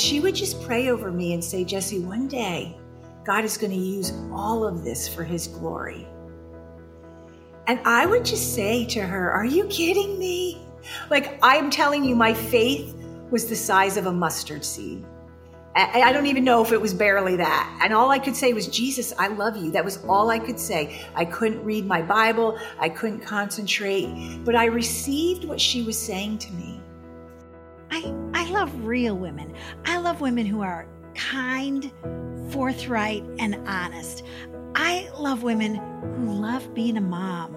She would just pray over me and say, "Jesse, one day God is going to use all of this for his glory." And I would just say to her, "Are you kidding me?" Like, I'm telling you, my faith was the size of a mustard seed. I don't even know if it was barely that. And all I could say was, "Jesus, I love you." That was all I could say. I couldn't read my Bible. I couldn't concentrate. But I received what she was saying to me. I love real women. I love women who are kind, forthright, and honest. I love women who love being a mom.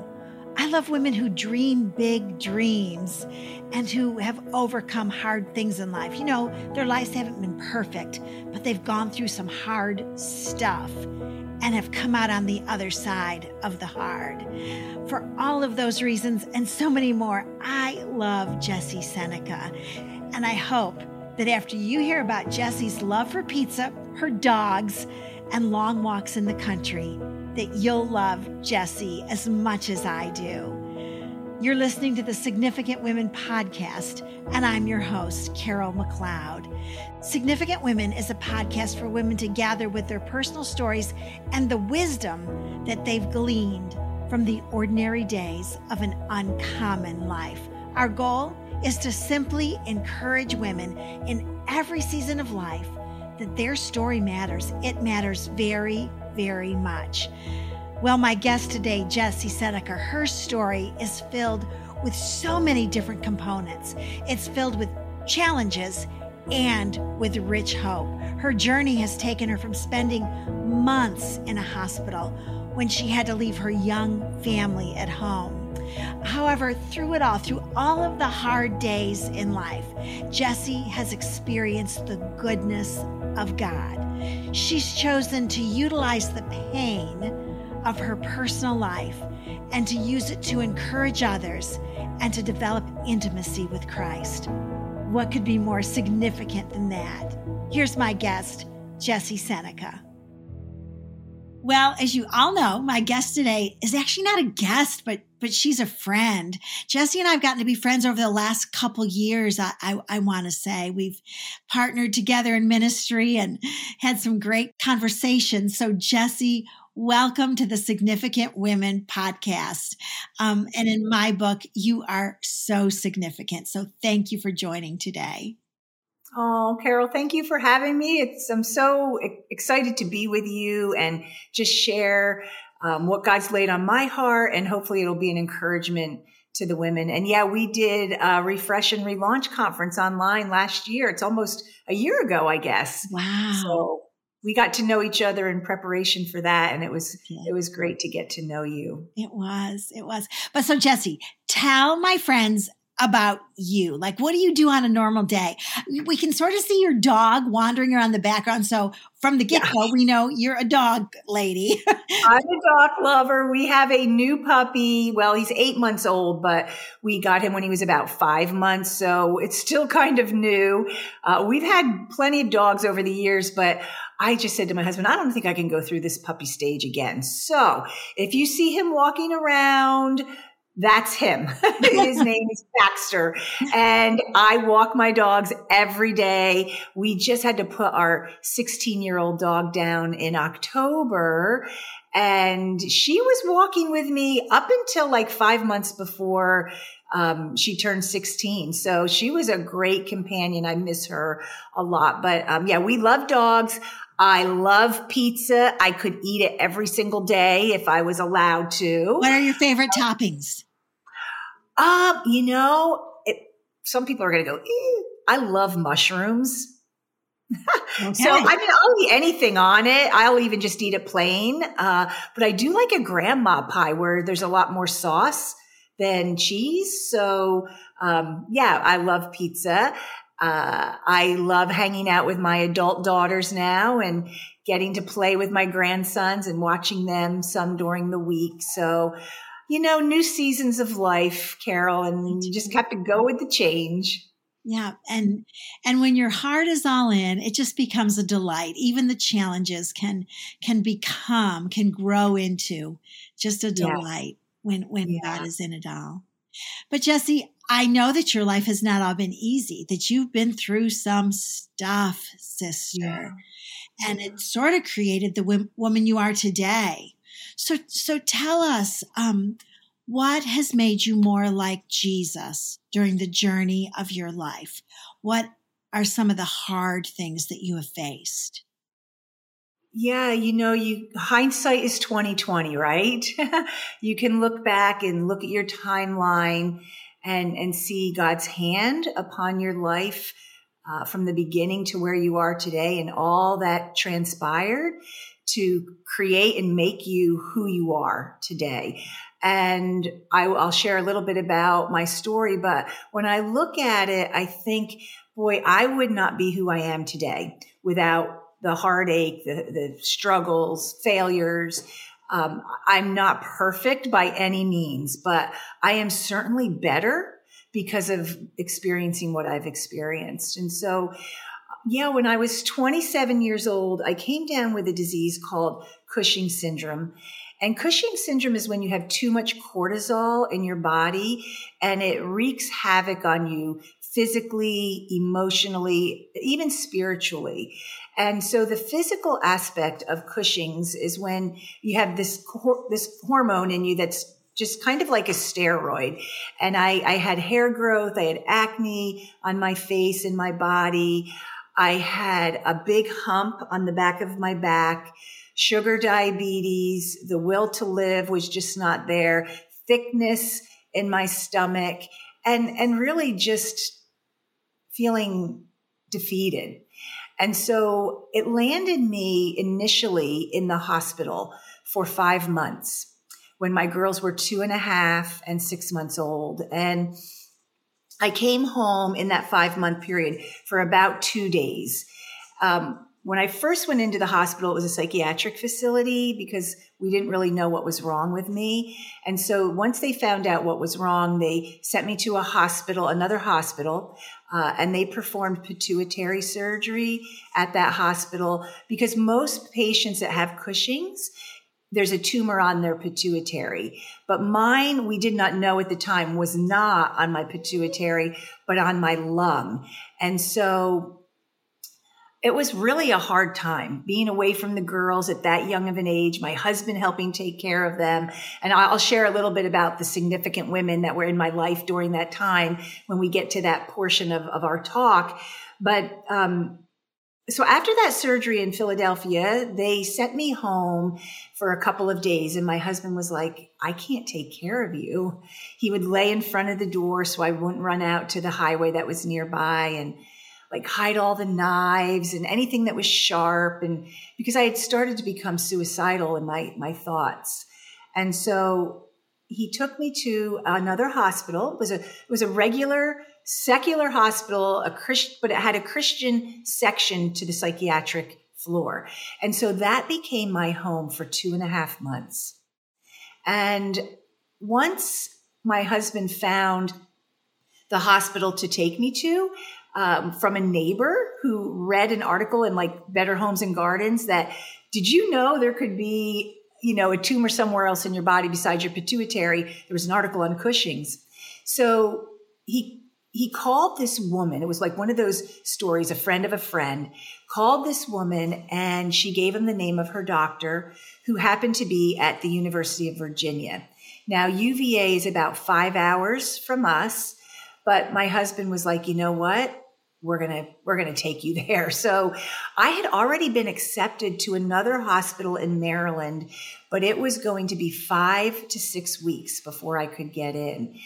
I love women who dream big dreams and who have overcome hard things in life. You know, their lives haven't been perfect, but they've gone through some hard stuff and have come out on the other side of the hard. For all of those reasons and so many more, I love Jessie Seneca. And I hope that after you hear about Jessie's love for pizza, her dogs, and long walks in the country, that you'll love Jessie as much as I do. You're listening to the Significant Women podcast, and I'm your host, Carol McLeod. Significant Women is a podcast for women to gather with their personal stories and the wisdom that they've gleaned from the ordinary days of an uncommon life. Our goal is to simply encourage women in every season of life that their story matters. It matters very, very much. Well, my guest today, Jessie Seneca, her story is filled with so many different components. It's filled with challenges and with rich hope. Her journey has taken her from spending months in a hospital when she had to leave her young family at home. However, through it all, through all of the hard days in life, Jessie has experienced the goodness of God. She's chosen to utilize the pain of her personal life and to use it to encourage others and to develop intimacy with Christ. What could be more significant than that? Here's my guest, Jessie Seneca. Well, as you all know, my guest today is actually not a guest, but she's a friend. Jessie and I have gotten to be friends over the last couple years, I want to say. We've partnered together in ministry and had some great conversations. So Jessie, welcome to the Significant Women podcast. And in my book, you are so significant. So thank you for joining today. Oh, Carol, thank you for having me. I'm so excited to be with you and just share what God's laid on my heart, and hopefully it'll be an encouragement to the women. And yeah, we did a Refresh and Relaunch conference online last year. It's almost a year ago, I guess. Wow. So we got to know each other in preparation for that, and it was great to get to know you. It was. But so Jessie, tell my friends about you. Like, what do you do on a normal day? We can sort of see your dog wandering around the background. So from the get-go, we know you're a dog lady. I'm a dog lover. We have a new puppy. Well, he's 8 months old, but we got him when he was about 5 months. So it's still kind of new. We've had plenty of dogs over the years, but I just said to my husband, I don't think I can go through this puppy stage again. So if you see him walking around, that's him. His name is Baxter. And I walk my dogs every day. We just had to put our 16-year-old dog down in October. And she was walking with me up until like 5 months before she turned 16. So she was a great companion. I miss her a lot. But yeah, we love dogs. I love pizza. I could eat it every single day if I was allowed to. What are your favorite toppings? Some people are going to go, I love mushrooms. Okay. So, I mean, I'll eat anything on it. I'll even just eat it plain. But I do like a grandma pie where there's a lot more sauce than cheese. So, yeah, I love pizza. I love hanging out with my adult daughters now and getting to play with my grandsons and watching them some during the week. So, new seasons of life, Carol, and you just have to go with the change. Yeah. And when your heart is all in, it just becomes a delight. Even the challenges can grow into just a delight when God is in it all. But Jessie, I know that your life has not all been easy, that you've been through some stuff, sister. Yeah. And it sort of created the woman you are today. So tell us, what has made you more like Jesus during the journey of your life? What are some of the hard things that you have faced? Yeah, hindsight is 20/20, right? You can look back and look at your timeline and see God's hand upon your life from the beginning to where you are today, and all that transpired to create and make you who you are today. And I'll share a little bit about my story, but when I look at it, I think, boy, I would not be who I am today without the heartache, the struggles, failures. I'm not perfect by any means, but I am certainly better because of experiencing what I've experienced. And so, yeah, when I was 27 years old, I came down with a disease called Cushing syndrome. And Cushing syndrome is when you have too much cortisol in your body and it wreaks havoc on you physically, emotionally, even spiritually. And so the physical aspect of Cushing's is when you have this hormone in you that's just kind of like a steroid. And I had hair growth, I had acne on my face and my body. I had a big hump on the back of my back, sugar diabetes, the will to live was just not there, thickness in my stomach, and really just feeling defeated. And so it landed me initially in the hospital for 5 months when my girls were 2.5 and 6 months old. And I came home in that 5-month period for about 2 days. When I first went into the hospital, it was a psychiatric facility because we didn't really know what was wrong with me. And so once they found out what was wrong, they sent me to another hospital. And they performed pituitary surgery at that hospital because most patients that have Cushing's, there's a tumor on their pituitary. But mine, we did not know at the time, was not on my pituitary, but on my lung. And so it was really a hard time being away from the girls at that young of an age, my husband helping take care of them. And I'll share a little bit about the significant women that were in my life during that time when we get to that portion of our talk. But so after that surgery in Philadelphia, they sent me home for a couple of days. And my husband was like, I can't take care of you. He would lay in front of the door so I wouldn't run out to the highway that was nearby and like hide all the knives and anything that was sharp, and because I had started to become suicidal in my thoughts. And so he took me to another hospital. It was a regular secular hospital, but it had a Christian section to the psychiatric floor. And so that became my home for 2.5 months. And once my husband found the hospital to take me to, from a neighbor who read an article in like Better Homes and Gardens that, did you know there could be, a tumor somewhere else in your body besides your pituitary? There was an article on Cushing's. So he called this woman. It was like one of those stories, a friend of a friend called this woman, and she gave him the name of her doctor who happened to be at the University of Virginia. Now, UVA is about 5 hours from us, but my husband was like, you know what? We're going to take you there. So I had already been accepted to another hospital in Maryland, but it was going to be 5 to 6 weeks before I could get in.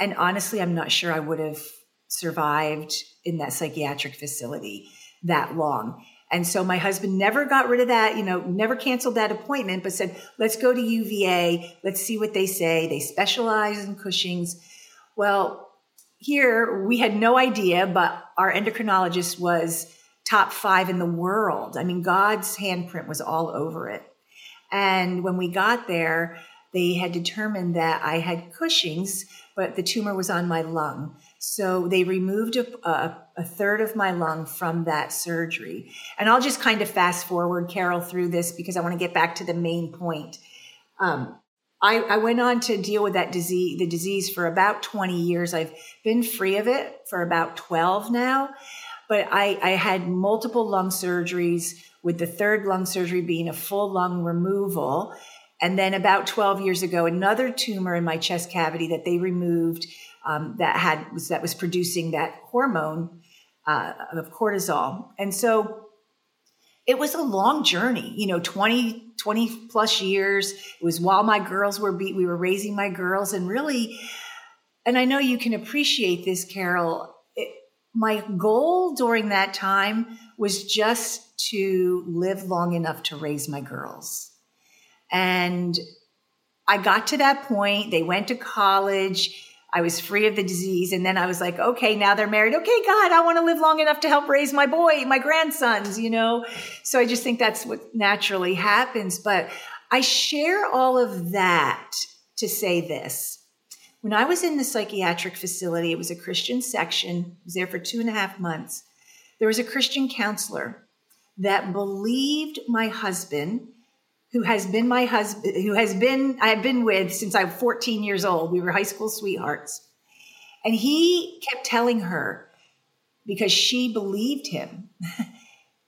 And honestly, I'm not sure I would have survived in that psychiatric facility that long. And so my husband never got rid of that, never canceled that appointment, but said, let's go to UVA. Let's see what they say. They specialize in Cushing's. Well, here, we had no idea, but our endocrinologist was top 5 in the world. I mean, God's handprint was all over it. And when we got there, they had determined that I had Cushing's, but the tumor was on my lung. So they removed a third of my lung from that surgery. And I'll just kind of fast forward, Carol, through this because I want to get back to the main point. I went on to deal with that disease, the disease, for about 20 years. I've been free of it for about 12 now, but I had multiple lung surgeries, with the third lung surgery being a full lung removal. And then about 12 years ago, another tumor in my chest cavity that they removed that was producing that hormone of cortisol. And so it was a long journey, 20 plus years. It was while my girls were we were raising my girls, and really, and I know you can appreciate this, Carol, my goal during that time was just to live long enough to raise my girls. And I got to that point. They went to college. I was free of the disease. And then I was like, okay, now they're married. Okay, God, I want to live long enough to help raise my grandsons, So I just think that's what naturally happens. But I share all of that to say this. When I was in the psychiatric facility, it was a Christian section. I was there for 2.5 months. There was a Christian counselor that believed my husband, I've been with since I'm 14 years old. We were high school sweethearts. And he kept telling her, because she believed him,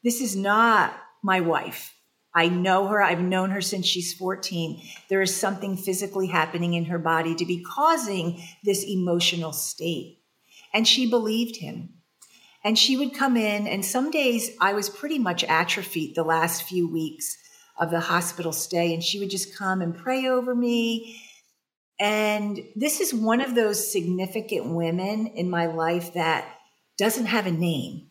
this is not my wife. I know her. I've known her since she's 14. There is something physically happening in her body to be causing this emotional state. And she believed him. And she would come in, and some days I was pretty much atrophied the last few weeks of the hospital stay, and she would just come and pray over me. And this is one of those significant women in my life that doesn't have a name,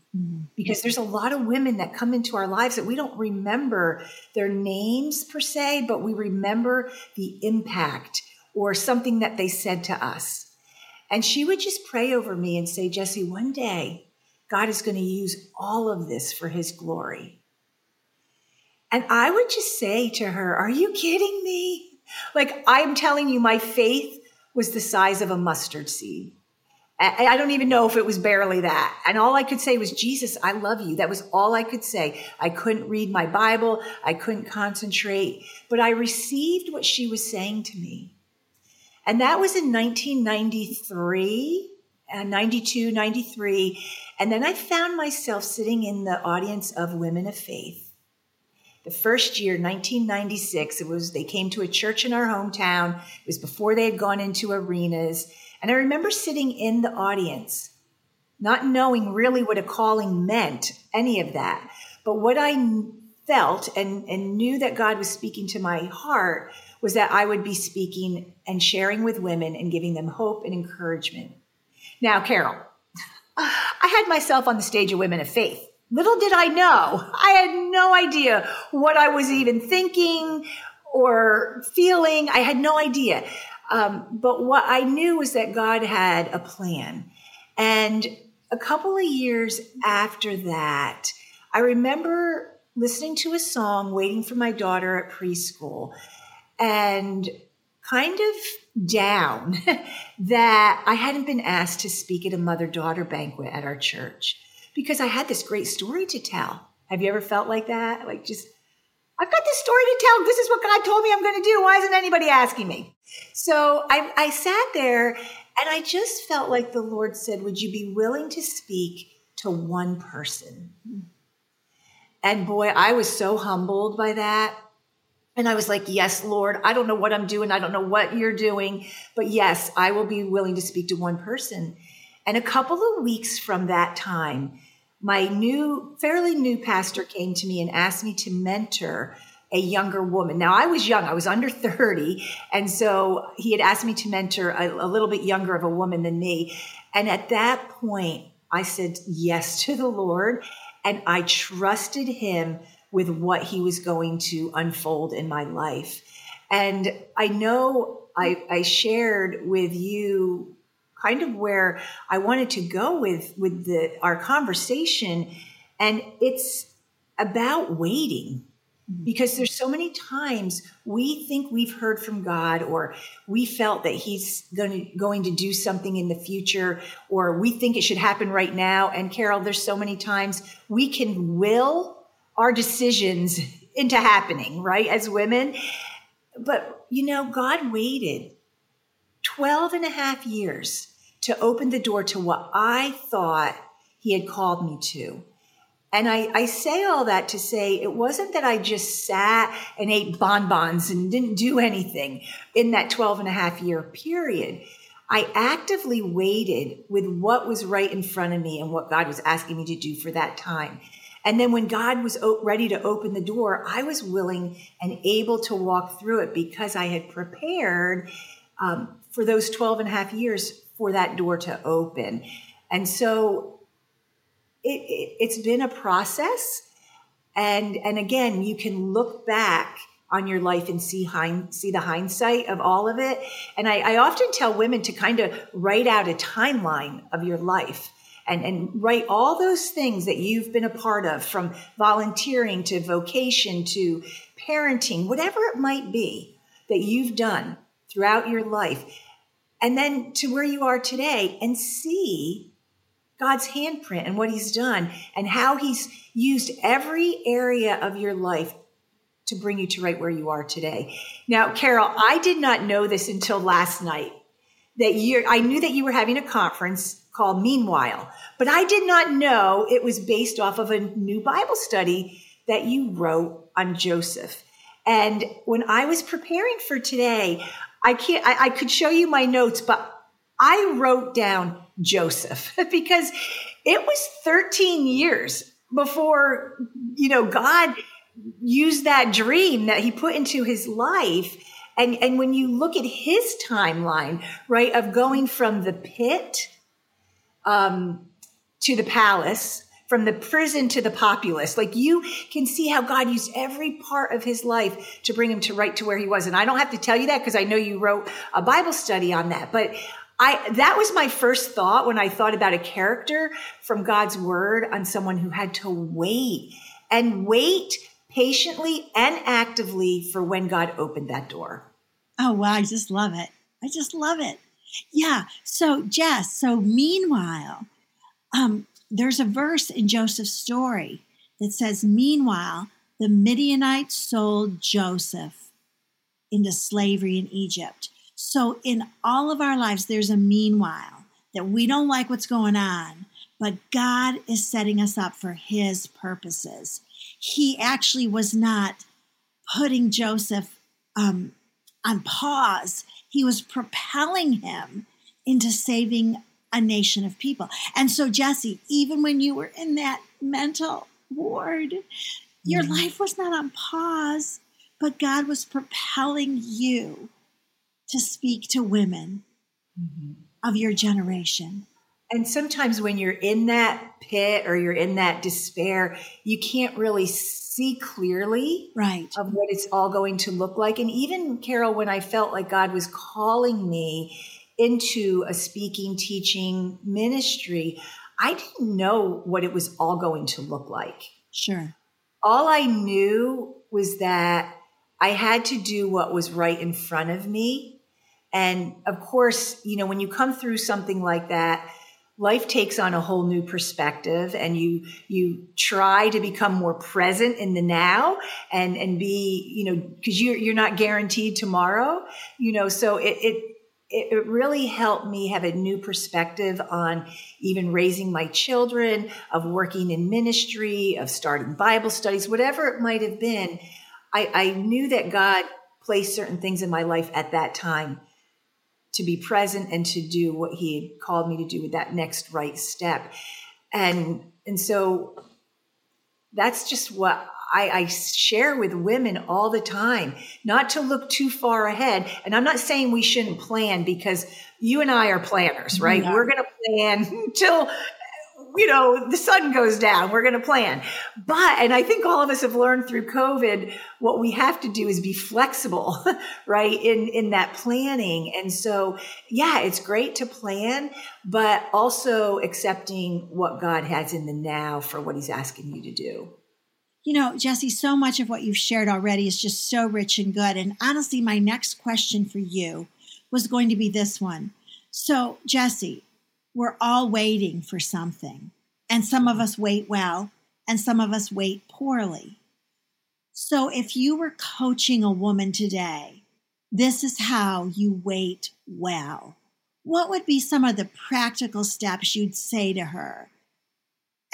because there's a lot of women that come into our lives that we don't remember their names per se, but we remember the impact or something that they said to us. And she would just pray over me and say, Jesse, one day God is going to use all of this for his glory. And I would just say to her, are you kidding me? Like, I'm telling you, my faith was the size of a mustard seed. I don't even know if it was barely that. And all I could say was, Jesus, I love you. That was all I could say. I couldn't read my Bible. I couldn't concentrate. But I received what she was saying to me. And that was in 1993, 92, 93. And then I found myself sitting in the audience of Women of Faith. The first year, 1996, they came to a church in our hometown. It was before they had gone into arenas. And I remember sitting in the audience, not knowing really what a calling meant, any of that. But what I felt and knew that God was speaking to my heart was that I would be speaking and sharing with women and giving them hope and encouragement. Now, Carol, I had myself on the stage of Women of Faith. Little did I know, I had no idea what I was even thinking or feeling. I had no idea. But what I knew was that God had a plan. And a couple of years after that, I remember listening to a song, waiting for my daughter at preschool, and kind of down that I hadn't been asked to speak at a mother-daughter banquet at our church, because I had this great story to tell. Have you ever felt like that? Like, just, I've got this story to tell. This is what God told me I'm going to do. Why isn't anybody asking me? So I sat there, and I just felt like the Lord said, would you be willing to speak to one person? And boy, I was so humbled by that. And I was like, yes, Lord, I don't know what I'm doing. I don't know what you're doing. But yes, I will be willing to speak to one person. And a couple of weeks from that time, my fairly new pastor came to me and asked me to mentor a younger woman. Now, I was young. I was under 30. And so he had asked me to mentor a little bit younger of a woman than me. And at that point, I said yes to the Lord, and I trusted him with what he was going to unfold in my life. And I know I shared with you kind of where I wanted to go with our conversation. And it's about waiting, because there's so many times we think we've heard from God, or we felt that he's going to do something in the future, or we think it should happen right now. And Carol, there's so many times we can will our decisions into happening, right, as women. But you know, God waited 12 and a half years to open the door to what I thought he had called me to. And I say all that to say it wasn't that I just sat and ate bonbons and didn't do anything in that 12 and a half year period. I actively waited with what was right in front of me and what God was asking me to do for that time. And then when God was ready to open the door, I was willing and able to walk through it because I had prepared for those 12 and a half years for that door to open. And so It's been a process. And again, you can look back on your life and see the hindsight of all of it. And I often tell women to kind of write out a timeline of your life and write all those things that you've been a part of, from volunteering to vocation to parenting, whatever it might be that you've done throughout your life. And then to where you are today, and see God's handprint and what he's done and how he's used every area of your life to bring you to right where you are today. Now, Carol, I did not know this until last night. I knew that you were having a conference called Meanwhile, but I did not know it was based off of a new Bible study that you wrote on Joseph. And when I was preparing for today, I could show you my notes, but I wrote down Joseph because it was 13 years before, you know, God used that dream that he put into his life. And when you look at his timeline, right, of going from the pit to the palace, from the prison to the populace, like you can see how God used every part of his life to bring him to right to where he was. And I don't have to tell you that because I know you wrote a Bible study on that, but that was my first thought when I thought about a character from God's word on someone who had to wait patiently and actively for when God opened that door. Oh, wow. I just love it. Yeah. So Jess, meanwhile, there's a verse in Joseph's story that says, meanwhile, the Midianites sold Joseph into slavery in Egypt. So in all of our lives, there's a meanwhile that we don't like what's going on, but God is setting us up for his purposes. He actually was not putting Joseph on pause. He was propelling him into saving a nation of people. And so, Jesse, even when you were in that mental ward, your life was not on pause, but God was propelling you to speak to women of your generation. And sometimes when you're in that pit or you're in that despair, you can't really see clearly of what it's all going to look like. And even, Carol, when I felt like God was calling me into a speaking, teaching ministry, I didn't know what it was all going to look like. Sure. All I knew was that I had to do what was right in front of me. And of course, you know, when you come through something like that, life takes on a whole new perspective, and you try to become more present in the now and be, you know, because you're not guaranteed tomorrow, you know, so it really helped me have a new perspective on even raising my children, of working in ministry, of starting Bible studies, whatever it might have been. I knew that God placed certain things in my life at that time to be present and to do what he had called me to do with that next right step. And so that's just what I share with women all the time, not to look too far ahead. And I'm not saying we shouldn't plan, because you and I are planners, right? Yeah. We're going to plan until, you know, the sun goes down. We're going to plan. But, and I think all of us have learned through COVID, what we have to do is be flexible, right? In that planning. And so, yeah, it's great to plan, but also accepting what God has in the now for what he's asking you to do. You know, Jesse, so much of what you've shared already is just so rich and good. And honestly, my next question for you was going to be this one. So, Jesse, we're all waiting for something. And some of us wait well, and some of us wait poorly. So if you were coaching a woman today, This is how you wait well. What would be some of the practical steps you'd say to her,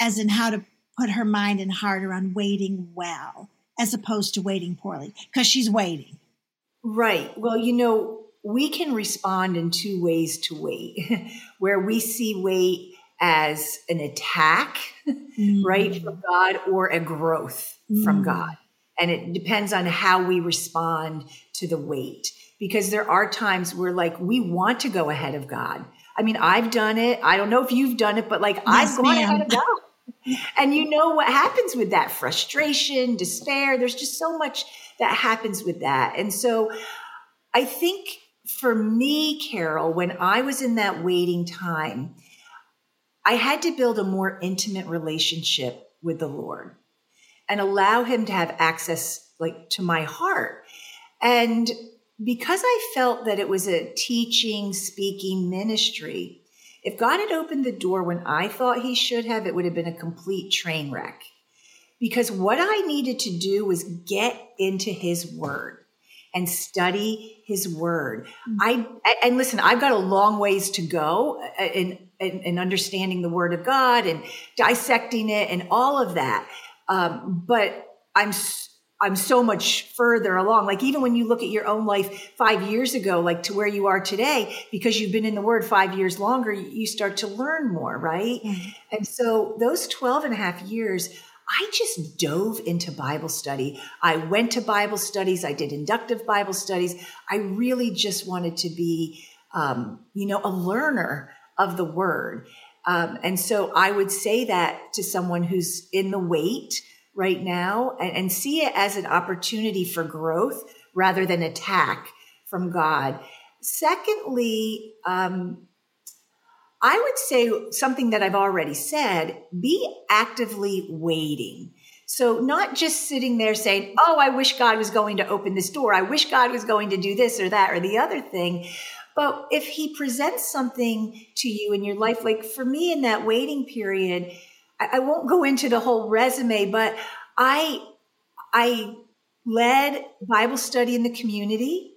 as in how to put her mind and heart around waiting well, as opposed to waiting poorly? Because she's waiting. Right. Well, we can respond in two ways to wait, where we see wait as an attack, mm-hmm. right, from God, or a growth mm-hmm. from God. And it depends on how we respond to the wait, because there are times where we want to go ahead of God. I mean, I've done it. I don't know if you've done it, but yes, I've gone ahead of God. And you know what happens with that? Frustration, despair. There's just so much that happens with that. And so I think for me, Carol, when I was in that waiting time, I had to build a more intimate relationship with the Lord and allow him to have access to my heart. And because I felt that it was a teaching, speaking ministry, if God had opened the door when I thought he should have, it would have been a complete train wreck. Because what I needed to do was get into his word and study his word. Mm-hmm. Listen, I've got a long ways to go in understanding the word of God and dissecting it and all of that. But I'm so much further along. Even when you look at your own life 5 years ago, to where you are today, because you've been in the word 5 years longer, you start to learn more, right? Mm-hmm. And so those 12 and a half years, I just dove into Bible study. I went to Bible studies. I did inductive Bible studies. I really just wanted to be, a learner of the word. And so I would say that to someone who's in the wait right now and see it as an opportunity for growth rather than attack from God. Secondly, I would say something that I've already said, be actively waiting. So not just sitting there saying, oh, I wish God was going to open this door. I wish God was going to do this or that or the other thing. But if he presents something to you in your life, for me in that waiting period, I won't go into the whole resume, but I led Bible study in the community.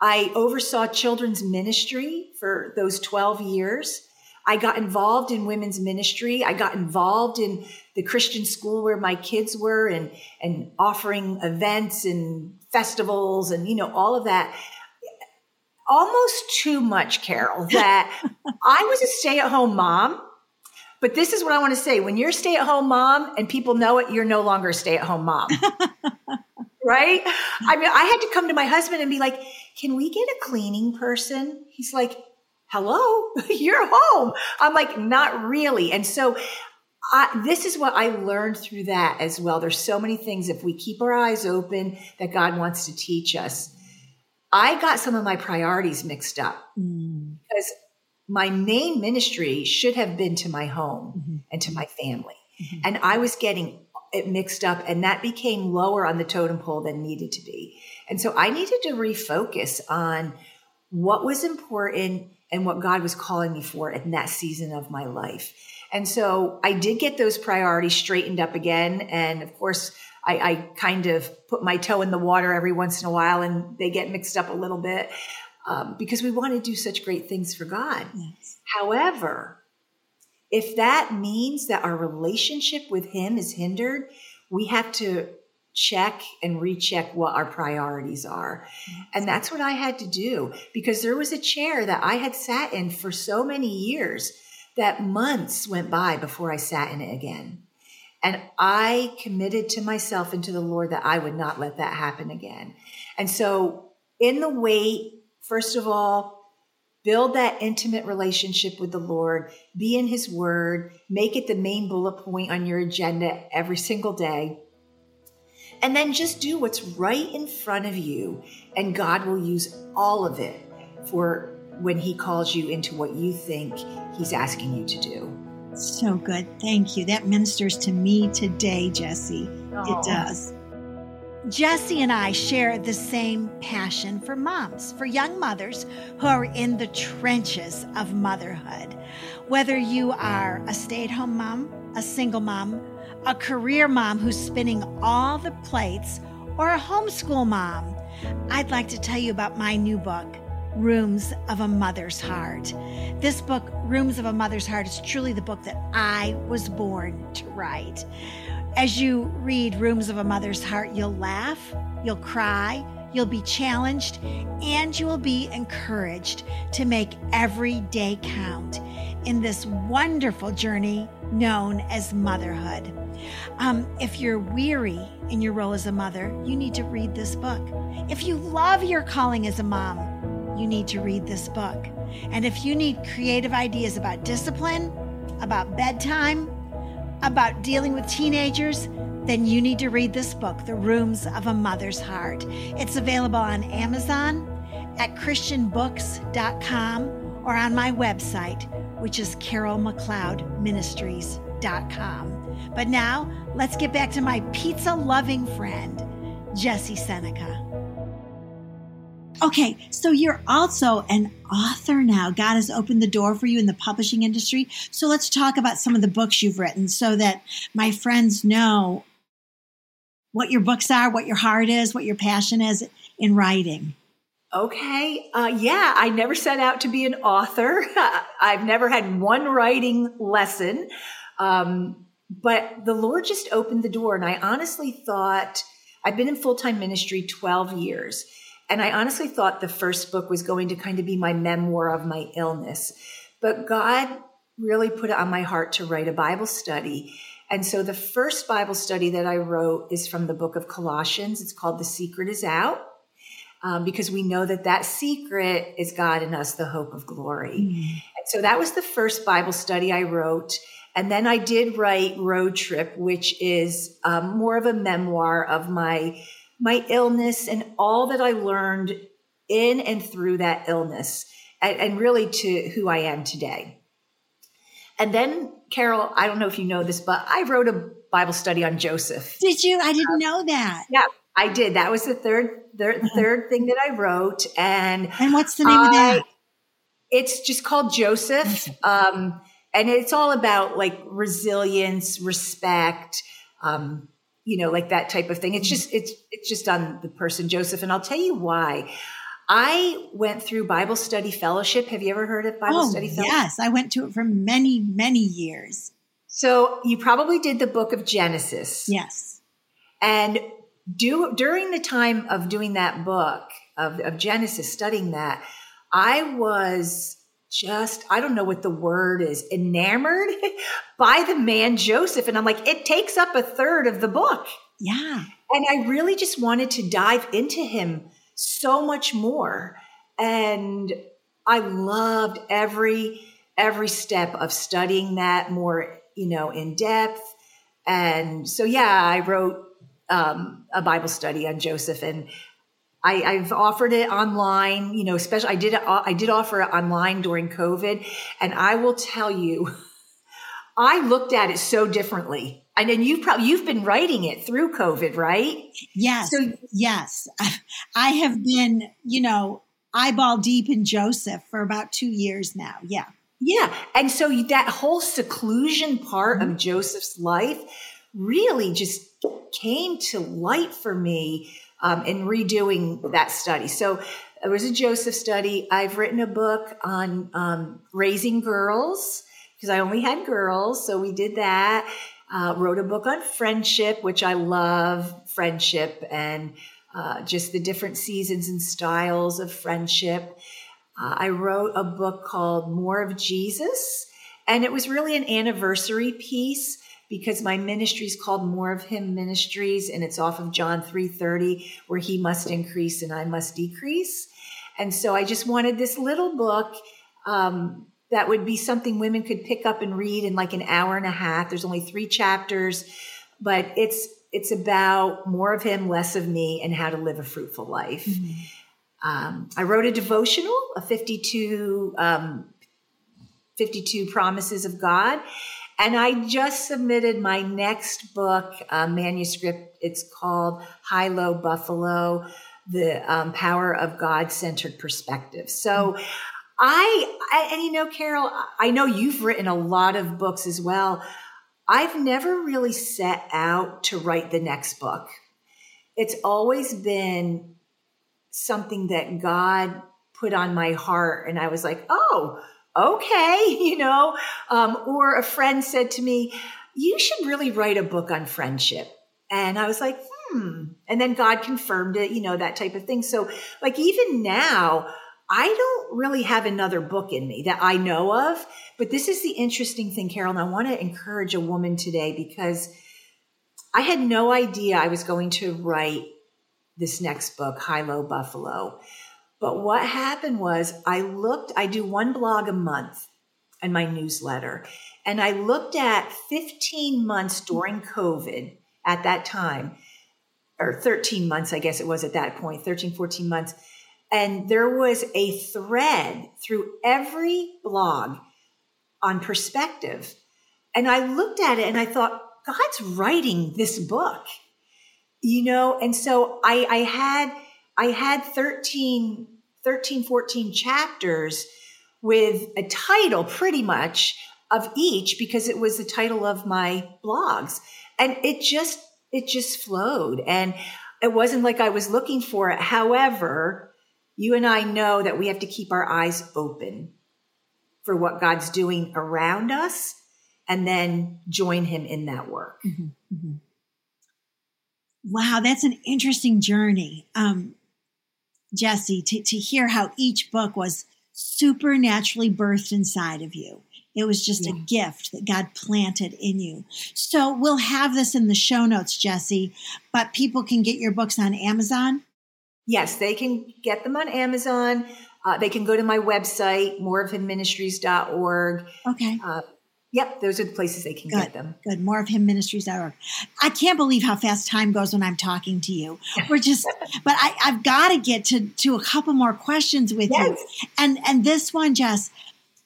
I oversaw children's ministry for those 12 years. I got involved in women's ministry. I got involved in the Christian school where my kids were and offering events and festivals and, all of that. Almost too much, Carol, that I was a stay-at-home mom, but this is what I want to say. When you're a stay-at-home mom and people know it, you're no longer a stay-at-home mom, right? I mean, I had to come to my husband and be like, can we get a cleaning person? He's like, hello, you're home. I'm like, not really. And so this is what I learned through that as well. There's so many things, if we keep our eyes open, that God wants to teach us. I got some of my priorities mixed up because my main ministry should have been to my home mm-hmm. and to my family. Mm-hmm. And I was getting it mixed up, and that became lower on the totem pole than needed to be. And so I needed to refocus on what was important and what God was calling me for in that season of my life. And so I did get those priorities straightened up again. And of course, I kind of put my toe in the water every once in a while and they get mixed up a little bit because we want to do such great things for God. Yes. However, if that means that our relationship with him is hindered, we have to check and recheck what our priorities are. And that's what I had to do, because there was a chair that I had sat in for so many years that months went by before I sat in it again. And I committed to myself and to the Lord that I would not let that happen again. And so in the wait, first of all, build that intimate relationship with the Lord, be in his word, make it the main bullet point on your agenda every single day. And then just do what's right in front of you, and God will use all of it for when he calls you into what you think he's asking you to do. So good. Thank you. That ministers to me today, Jesse. Oh. It does. Jesse and I share the same passion for moms, for young mothers who are in the trenches of motherhood. Whether you are a stay-at-home mom, a single mom, a career mom who's spinning all the plates, or a homeschool mom, I'd like to tell you about my new book, Rooms of a Mother's Heart. This book, Rooms of a Mother's Heart, is truly the book that I was born to write. As you read Rooms of a Mother's Heart, you'll laugh, you'll cry, you'll be challenged, and you will be encouraged to make every day count in this wonderful journey known as motherhood. If you're weary in your role as a mother, you need to read this book. If you love your calling as a mom, you need to read this book. And if you need creative ideas about discipline, about bedtime, about dealing with teenagers, then you need to read this book, The Rooms of a Mother's Heart. It's available on Amazon, at christianbooks.com, or on my website, which is carolmcleodministries.com. But now, let's get back to my pizza-loving friend, Jessie Seneca. Okay, so you're also an author now. God has opened the door for you in the publishing industry. So let's talk about some of the books you've written so that my friends know what your books are, what your heart is, what your passion is in writing. Okay. I never set out to be an author. I've never had one writing lesson. But the Lord just opened the door. And I honestly thought, I've been in full-time ministry 12 years. And I honestly thought the first book was going to kind of be my memoir of my illness. But God really put it on my heart to write a Bible study. And so the first Bible study that I wrote is from the book of Colossians. It's called The Secret Is Out, because we know that secret is God in us, the hope of glory. And so that was the first Bible study I wrote. And then I did write Road Trip, which is more of a memoir of my illness and all that I learned in and through that illness, and really to who I am today. And then, Carol, I don't know if you know this, but I wrote a Bible study on Joseph. Did you? I didn't know that. Yeah, I did. That was the third thing that I wrote. And what's the name of that? It's just called Joseph. And it's all about like resilience, respect, like that type of thing. It's just on the person Joseph. And I'll tell you why. I went through Bible Study Fellowship. Have you ever heard of Bible Study Fellowship? Yes, I went to it for many, many years. So you probably did the book of Genesis. Yes. And during the time of doing that book of Genesis, studying that, I was just, I don't know what the word is, enamored by the man Joseph. And I'm like, it takes up a third of the book. Yeah. And I really just wanted to dive into him so much more. And I loved every step of studying that more, in depth. And so, I wrote a Bible study on Joseph, and I've offered it online, especially I did offer it online during COVID. And I will tell you, I looked at it so differently. And then you've been writing it through COVID, right? Yes. So, yes. I have been, eyeball deep in Joseph for about 2 years now. Yeah. Yeah. And so that whole seclusion part of Joseph's life really just came to light for me. In redoing that study. So it was a Joseph study. I've written a book on raising girls, because I only had girls. So we did that. Wrote a book on friendship, which I love friendship and just the different seasons and styles of friendship. I wrote a book called More of Jesus, and it was really an anniversary piece, because my ministry is called More of Him Ministries, and it's off of John 3:30, where He must increase and I must decrease. And so I just wanted this little book that would be something women could pick up and read in like an hour and a half. There's only 3 chapters, but it's about more of Him, less of me, and how to live a fruitful life. Mm-hmm. I wrote a devotional, a 52 Promises of God. And I just submitted my next book, manuscript. It's called High Low Buffalo, The Power of God-Centered Perspective. So Carol, I know you've written a lot of books as well. I've never really set out to write the next book. it's always been something that God put on my heart. And I was like, oh, okay, you know, or a friend said to me, you should really write a book on friendship. And I was like, And then God confirmed it, you know, that type of thing. So like, even now, I don't really have another book in me that I know of, but this is the interesting thing, Carol. And I want to encourage a woman today, because I had no idea I was going to write this next book, High Low Buffalo. But what happened was I do one blog a month and my newsletter. And I looked at 15 months during COVID at that time, or 13 months, I guess it was at that point, 13, 14 months. And there was a thread through every blog on perspective. And I looked at it and I thought, God's writing this book, you know? And so I had 14 chapters with a title pretty much of each, because it was the title of my blogs. And it just flowed. And it wasn't like I was looking for it. However, you and I know that we have to keep our eyes open for what God's doing around us and then join him in that work. Mm-hmm, mm-hmm. Wow, that's an interesting journey. Jesse, to hear how each book was supernaturally birthed inside of you. It was just a gift that God planted in you. So we'll have this in the show notes, Jesse, but people can get your books on Amazon? Yes, they can get them on Amazon. They can go to my website, moreofhimministries.org. Okay. Yep, those are the places they can get them. Good, moreofhimministries.org. I can't believe how fast time goes when I'm talking to you. We're just, but I've got to get to a couple more questions with you. And this one, Jess,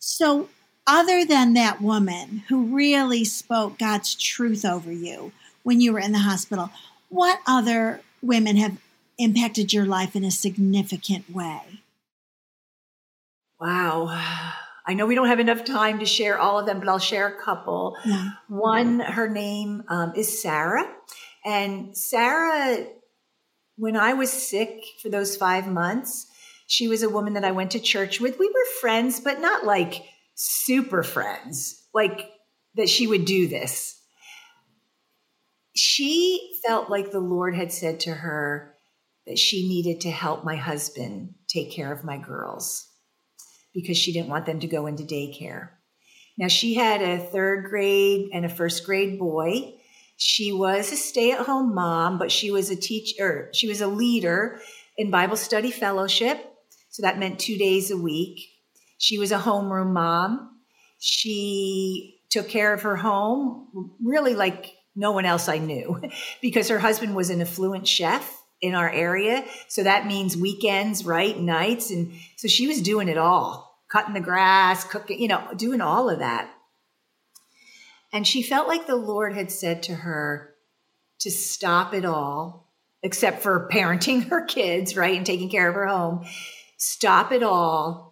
so other than that woman who really spoke God's truth over you when you were in the hospital, what other women have impacted your life in a significant way? Wow. I know we don't have enough time to share all of them, but I'll share a couple. Yeah. One, her name is Sarah. And Sarah, when I was sick for those 5 months, she was a woman that I went to church with. We were friends, but not like super friends, like that she would do this. She felt like the Lord had said to her that she needed to help my husband take care of my girls, because she didn't want them to go into daycare. Now, she had a 3rd grade and a 1st grade boy. She was a stay-at-home mom, but she was a teacher. She was a leader in Bible Study Fellowship, so that meant 2 days a week. She was a homeroom mom. She took care of her home, really like no one else I knew, because her husband was an affluent chef in our area. So that means weekends, right? Nights. And so she was doing it all, cutting the grass, cooking, you know, doing all of that. And she felt like the Lord had said to her to stop it all, except for parenting her kids, right? And taking care of her home. Stop it all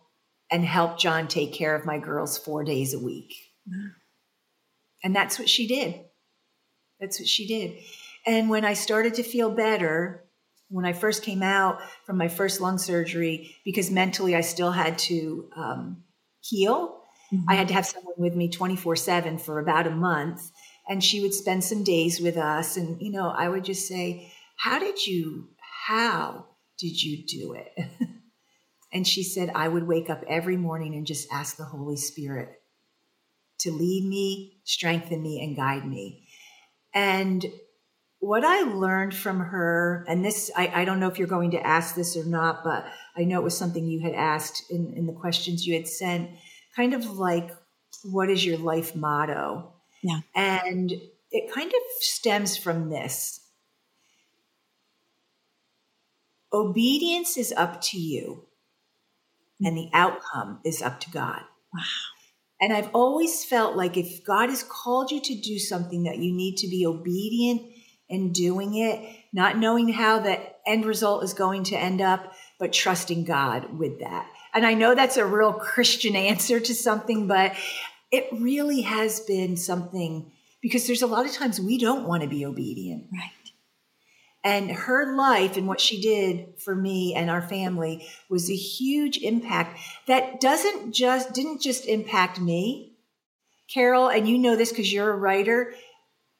and help John take care of my girls 4 days a week. And that's what she did. That's what she did. And when I started to feel better, when I first came out from my first lung surgery, because mentally I still had to heal, I had to have someone with me 24/7 for about a month. And she would spend some days with us. And, you know, I would just say, how did you do it? And she said, I would wake up every morning and just ask the Holy Spirit to lead me, strengthen me, and guide me. And what I learned from her, and this, I don't know if you're going to ask this or not, but I know it was something you had asked in the questions you had sent, kind of like, what is your life motto? Yeah. And it kind of stems from this. Obedience is up to you, and the outcome is up to God. Wow. And I've always felt like if God has called you to do something, that you need to be obedient and doing it, not knowing how the end result is going to end up, but trusting God with that. And I know that's a real Christian answer to something, but it really has been something, because there's a lot of times we don't want to be obedient. Right. And her life and what she did for me and our family was a huge impact that didn't just impact me, Carol, and you know this because you're a writer.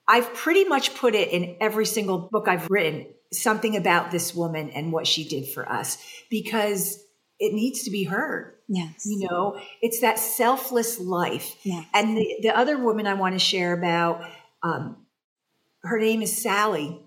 I've pretty much put it in every single book I've written, something about this woman and what she did for us, because it needs to be heard. Yes. You know, it's that selfless life. Yeah. And the other woman I want to share about, her name is Sally.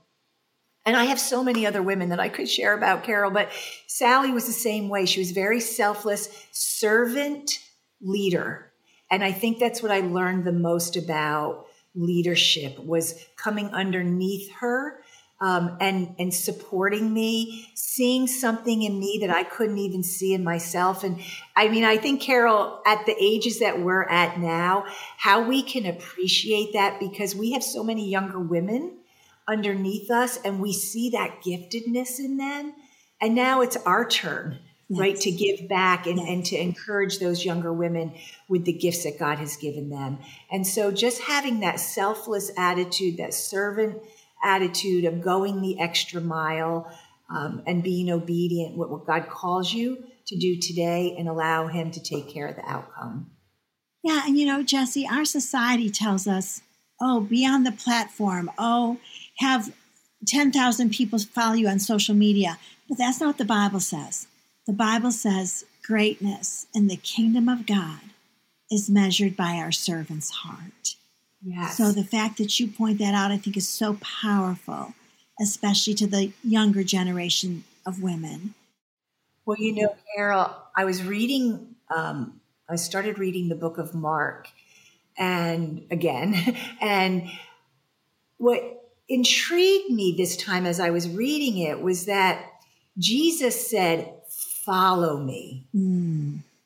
And I have so many other women that I could share about, Carol, but Sally was the same way. She was very selfless, servant leader. And I think that's what I learned the most about leadership, was coming underneath her and supporting me, seeing something in me that I couldn't even see in myself. And I mean, I think, Carol, at the ages that we're at now, how we can appreciate that, because we have so many younger women underneath us and we see that giftedness in them. And now it's our turn, yes, right, to give back and, yes, and to encourage those younger women with the gifts that God has given them. And so just having that selfless attitude, that servant attitude of going the extra mile and being obedient with what God calls you to do today and allow him to take care of the outcome. Yeah. And, you know, Jesse, our society tells us, oh, be on the platform. Oh, have 10,000 people follow you on social media. But that's not what the Bible says. The Bible says greatness in the kingdom of God is measured by our servant's heart. Yes. So the fact that you point that out, I think, is so powerful, especially to the younger generation of women. Well, you know, Carol, I was reading, I started reading the book of Mark, and what intrigued me this time as I was reading it was that Jesus said, follow me,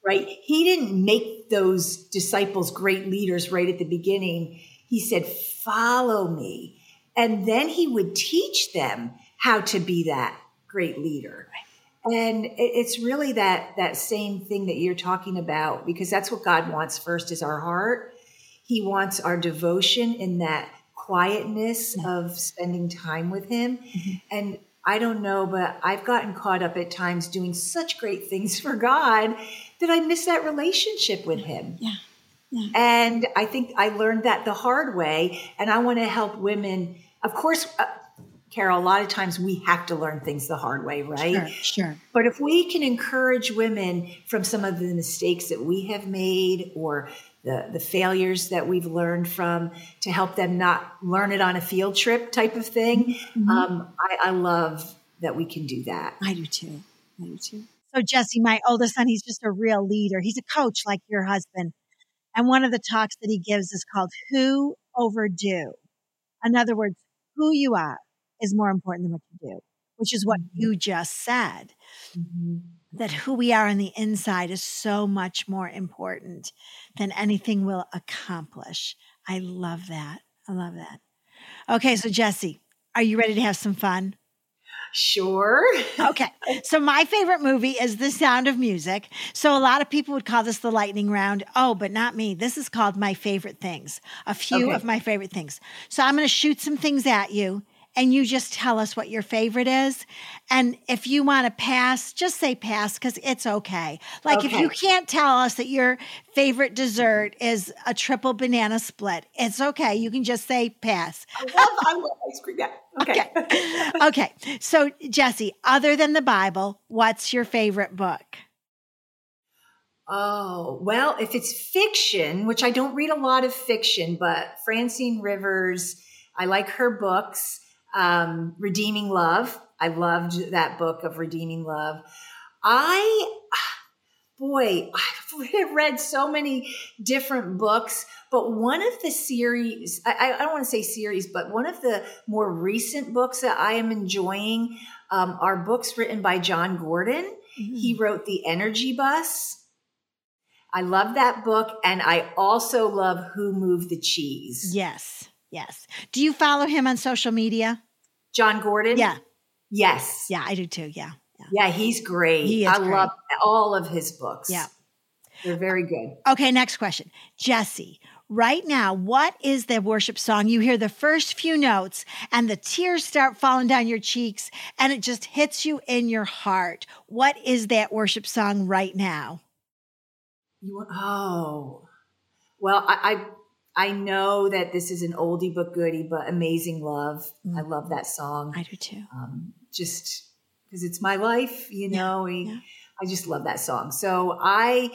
right? He didn't make those disciples great leaders right at the beginning. He said, follow me. And then he would teach them how to be that great leader. And it's really that same thing that you're talking about, because that's what God wants first is our heart. He wants our devotion in that quietness of spending time with him. Mm-hmm. And I don't know, but I've gotten caught up at times doing such great things for God that I miss that relationship with him. Yeah. Yeah. And I think I learned that the hard way. And I want to help women. Of course, Carol, a lot of times we have to learn things the hard way, right? Sure. But if we can encourage women from some of the mistakes that we have made or the failures that we've learned from, to help them not learn it on a field trip type of thing. Mm-hmm. I love that we can do that. I do too. So Jesse, my oldest son, he's just a real leader. He's a coach like your husband. And one of the talks that he gives is called Who Overdue. In other words, who you are is more important than what you do, which is what mm-hmm. you just said. Mm-hmm. That who we are on the inside is so much more important than anything we'll accomplish. I love that. Okay, so Jesse, are you ready to have some fun? Sure. Okay. So my favorite movie is The Sound of Music. So a lot of people would call this the lightning round. Oh, but not me. This is called My Favorite Things. A few of my favorite things. So I'm going to shoot some things at you. And you just tell us what your favorite is. And if you want to pass, just say pass, because it's okay. Like if you can't tell us that your favorite dessert is a triple banana split, it's okay. You can just say pass. I love ice cream. Yeah. Okay. Okay. So Jesse, other than the Bible, what's your favorite book? Oh, well, if it's fiction, which I don't read a lot of fiction, but Francine Rivers, I like her books. Redeeming Love. I loved that book of Redeeming Love. I've read so many different books, but one of the series, I don't want to say series, but one of the more recent books that I am enjoying are books written by John Gordon. Mm-hmm. He wrote The Energy Bus. I love that book. And I also love Who Moved the Cheese. Yes. Do you follow him on social media? John Gordon? Yeah. Yes. Yeah, I do too. Yeah. Yeah, he's great. I love all of his books. Yeah. They're very good. Okay, next question. Jesse, Right now, what is the worship song? You hear the first few notes and the tears start falling down your cheeks and it just hits you in your heart. What is that worship song right now? Oh, well, I know that this is an oldie but goodie, but Amazing Love. Mm. I love that song. I do too. Just because it's my life, you know. Yeah. Yeah. I just love that song. So I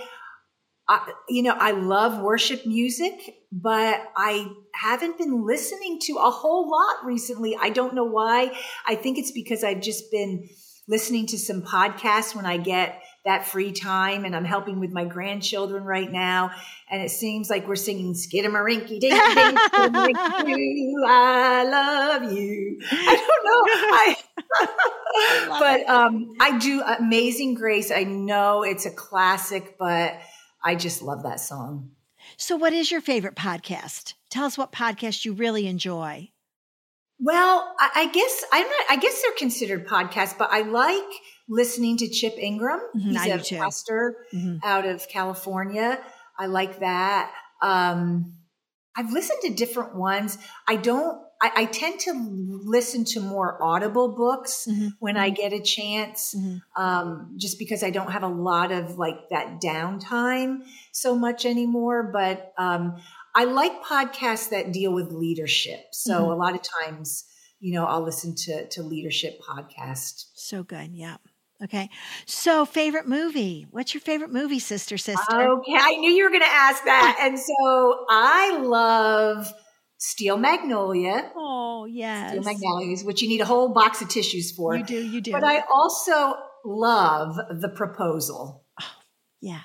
love worship music, but I haven't been listening to a whole lot recently. I don't know why. I think it's because I've just been listening to some podcasts when I get that free time, and I'm helping with my grandchildren right now. And it seems like we're singing skidamarinky ding, ding, I love you. I don't know. I do Amazing Grace. I know it's a classic, but I just love that song. So what is your favorite podcast? Tell us what podcast you really enjoy. Well, I guess they're considered podcasts, but I like listening to Chip Ingram. Mm-hmm. He's a pastor out of California. I like that. I've listened to different ones. I tend to listen to more audible books when I get a chance, just because I don't have a lot of like that downtime so much anymore. But I like podcasts that deal with leadership. So a lot of times, you know, I'll listen to leadership podcasts. So good. Yeah. Okay. So favorite movie. What's your favorite movie, sister? Okay. I knew you were going to ask that. And so I love Steel Magnolia. Oh, yes. Steel Magnolia is what you need a whole box of tissues for. You do. But I also love The Proposal. Oh, yes.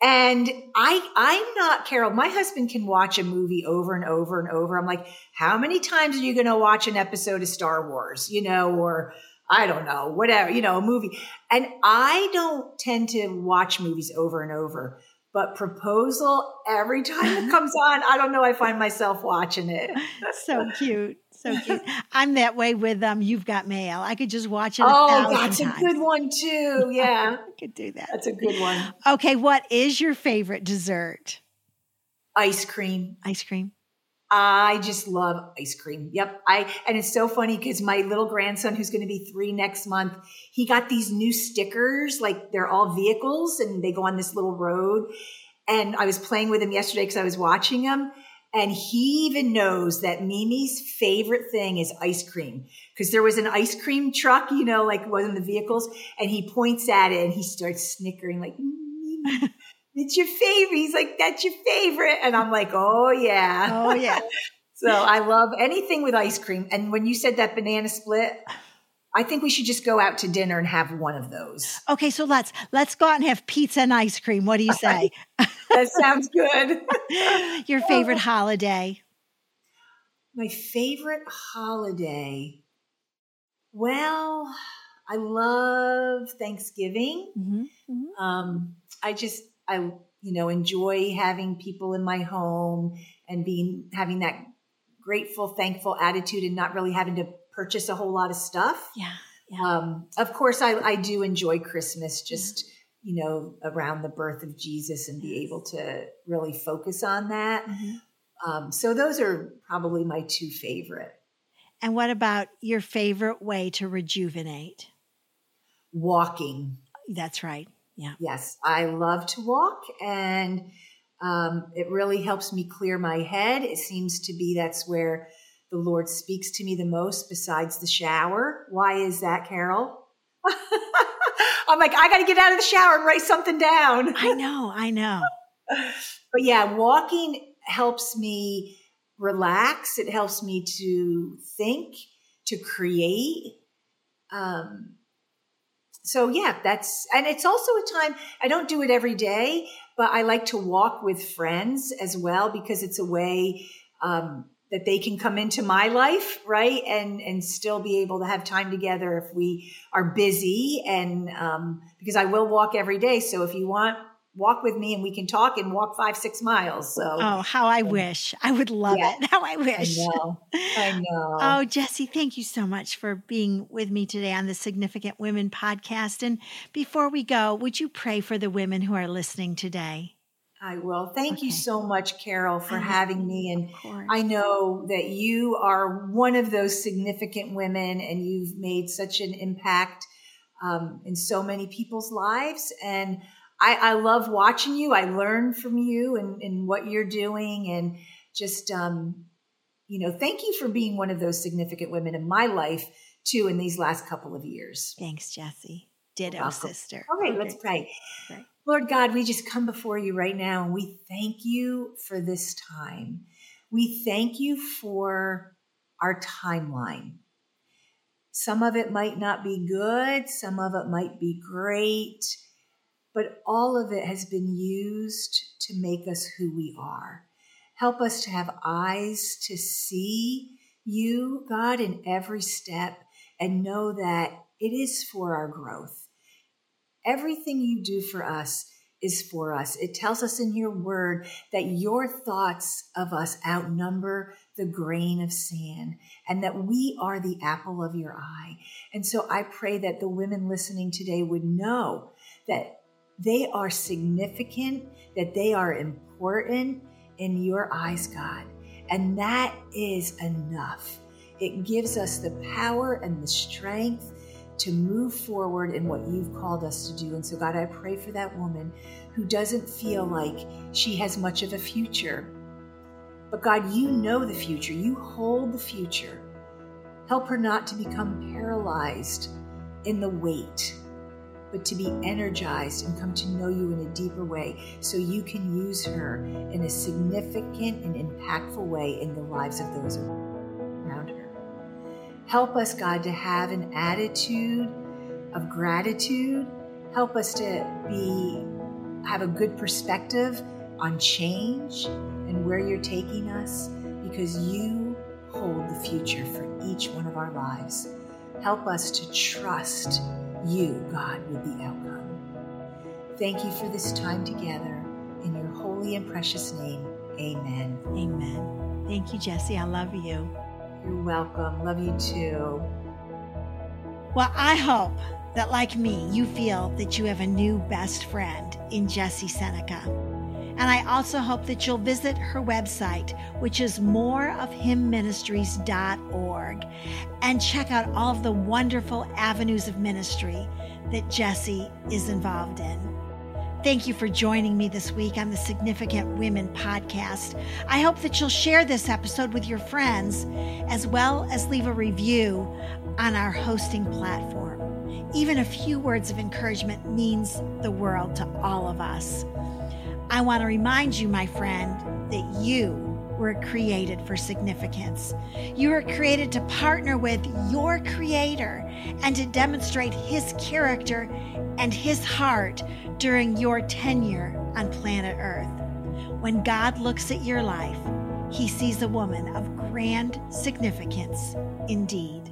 And I'm not Carol. My husband can watch a movie over and over and over. I'm like, how many times are you going to watch an episode of Star Wars, you know, or I don't know, whatever, you know, a movie. And I don't tend to watch movies over and over, but Proposal, every time it comes on, I don't know, I find myself watching it. So cute. So cute. I'm that way with You've Got Mail. I could just watch it. Oh, that's a good one too. Yeah. I could do that. That's a good one. Okay. What is your favorite dessert? Ice cream. Ice cream. I just love ice cream. Yep. And it's so funny because my little grandson, who's going to be 3 next month, he got these new stickers, like they're all vehicles and they go on this little road. And I was playing with him yesterday because I was watching him. And he even knows that Mimi's favorite thing is ice cream, because there was an ice cream truck, you know, like one of the vehicles, and he points at it and he starts snickering like, Mimi, it's your favorite. He's like, that's your favorite. And I'm like, oh yeah. Oh yeah. So I love anything with ice cream. And when you said that banana split, I think we should just go out to dinner and have one of those. Okay. So let's go out and have pizza and ice cream. What do you say? That sounds good. Your favorite holiday? My favorite holiday. Well, I love Thanksgiving. Mm-hmm. Mm-hmm. I enjoy having people in my home and having that grateful, thankful attitude and not really having to purchase a whole lot of stuff. Yeah. Yeah. Of course, I do enjoy Christmas, just, you know, around the birth of Jesus and be able to really focus on that. Mm-hmm. So those are probably my 2 favorite. And what about your favorite way to rejuvenate? Walking. That's right. Yeah. Yes. I love to walk, and it really helps me clear my head. It seems to be that's where the Lord speaks to me the most, besides the shower. Why is that, Carol? I'm like, I got to get out of the shower and write something down. I know. But yeah, walking helps me relax. It helps me to think, to create. So yeah, and it's also a time, I don't do it every day, but I like to walk with friends as well, because it's a way that they can come into my life, right? And still be able to have time together if we are busy. And because I will walk every day. So if you want, walk with me and we can talk and walk 5-6 miles. So how I wish. I would love it. How I wish. I know. Oh, Jessie, thank you so much for being with me today on the Significant Women podcast. And before we go, would you pray for the women who are listening today? I will. Thank you so much, Carol, for having me. And I know that you are one of those significant women, and you've made such an impact in so many people's lives. And I love watching you. I learn from you and what you're doing. And just, thank you for being one of those significant women in my life, too, in these last couple of years. Thanks, Jessie. Ditto, sister. All right, let's pray. Right. Lord God, we just come before you right now, and we thank you for this time. We thank you for our timeline. Some of it might not be good. Some of it might be great. But all of it has been used to make us who we are. Help us to have eyes to see you, God, in every step, and know that it is for our growth. Everything you do for us is for us. It tells us in your word that your thoughts of us outnumber the grain of sand, and that we are the apple of your eye. And so I pray that the women listening today would know that they are significant, that they are important in your eyes, God. And that is enough. It gives us the power and the strength to move forward in what you've called us to do. And so, God, I pray for that woman who doesn't feel like she has much of a future. But, God, you know the future. You hold the future. Help her not to become paralyzed in the weight, but to be energized and come to know you in a deeper way, so you can use her in a significant and impactful way in the lives of those around her. Help us, God, to have an attitude of gratitude. Help us to have a good perspective on change and where you're taking us, because you hold the future for each one of our lives. Help us to trust you, God, with the outcome. Thank you for this time together. In your holy and precious name, amen. Amen. Thank you, Jessie. I love you. You're welcome. Love you too. Well, I hope that, like me, you feel that you have a new best friend in Jessie Seneca. And I also hope that you'll visit her website, which is moreofhimministries.org, and check out all of the wonderful avenues of ministry that Jessie is involved in. Thank you for joining me this week on the Significant Women podcast. I hope that you'll share this episode with your friends, as well as leave a review on our hosting platform. Even a few words of encouragement means the world to all of us. I want to remind you, my friend, that you were created for significance. You were created to partner with your Creator and to demonstrate His character and His heart during your tenure on planet Earth. When God looks at your life, He sees a woman of grand significance indeed.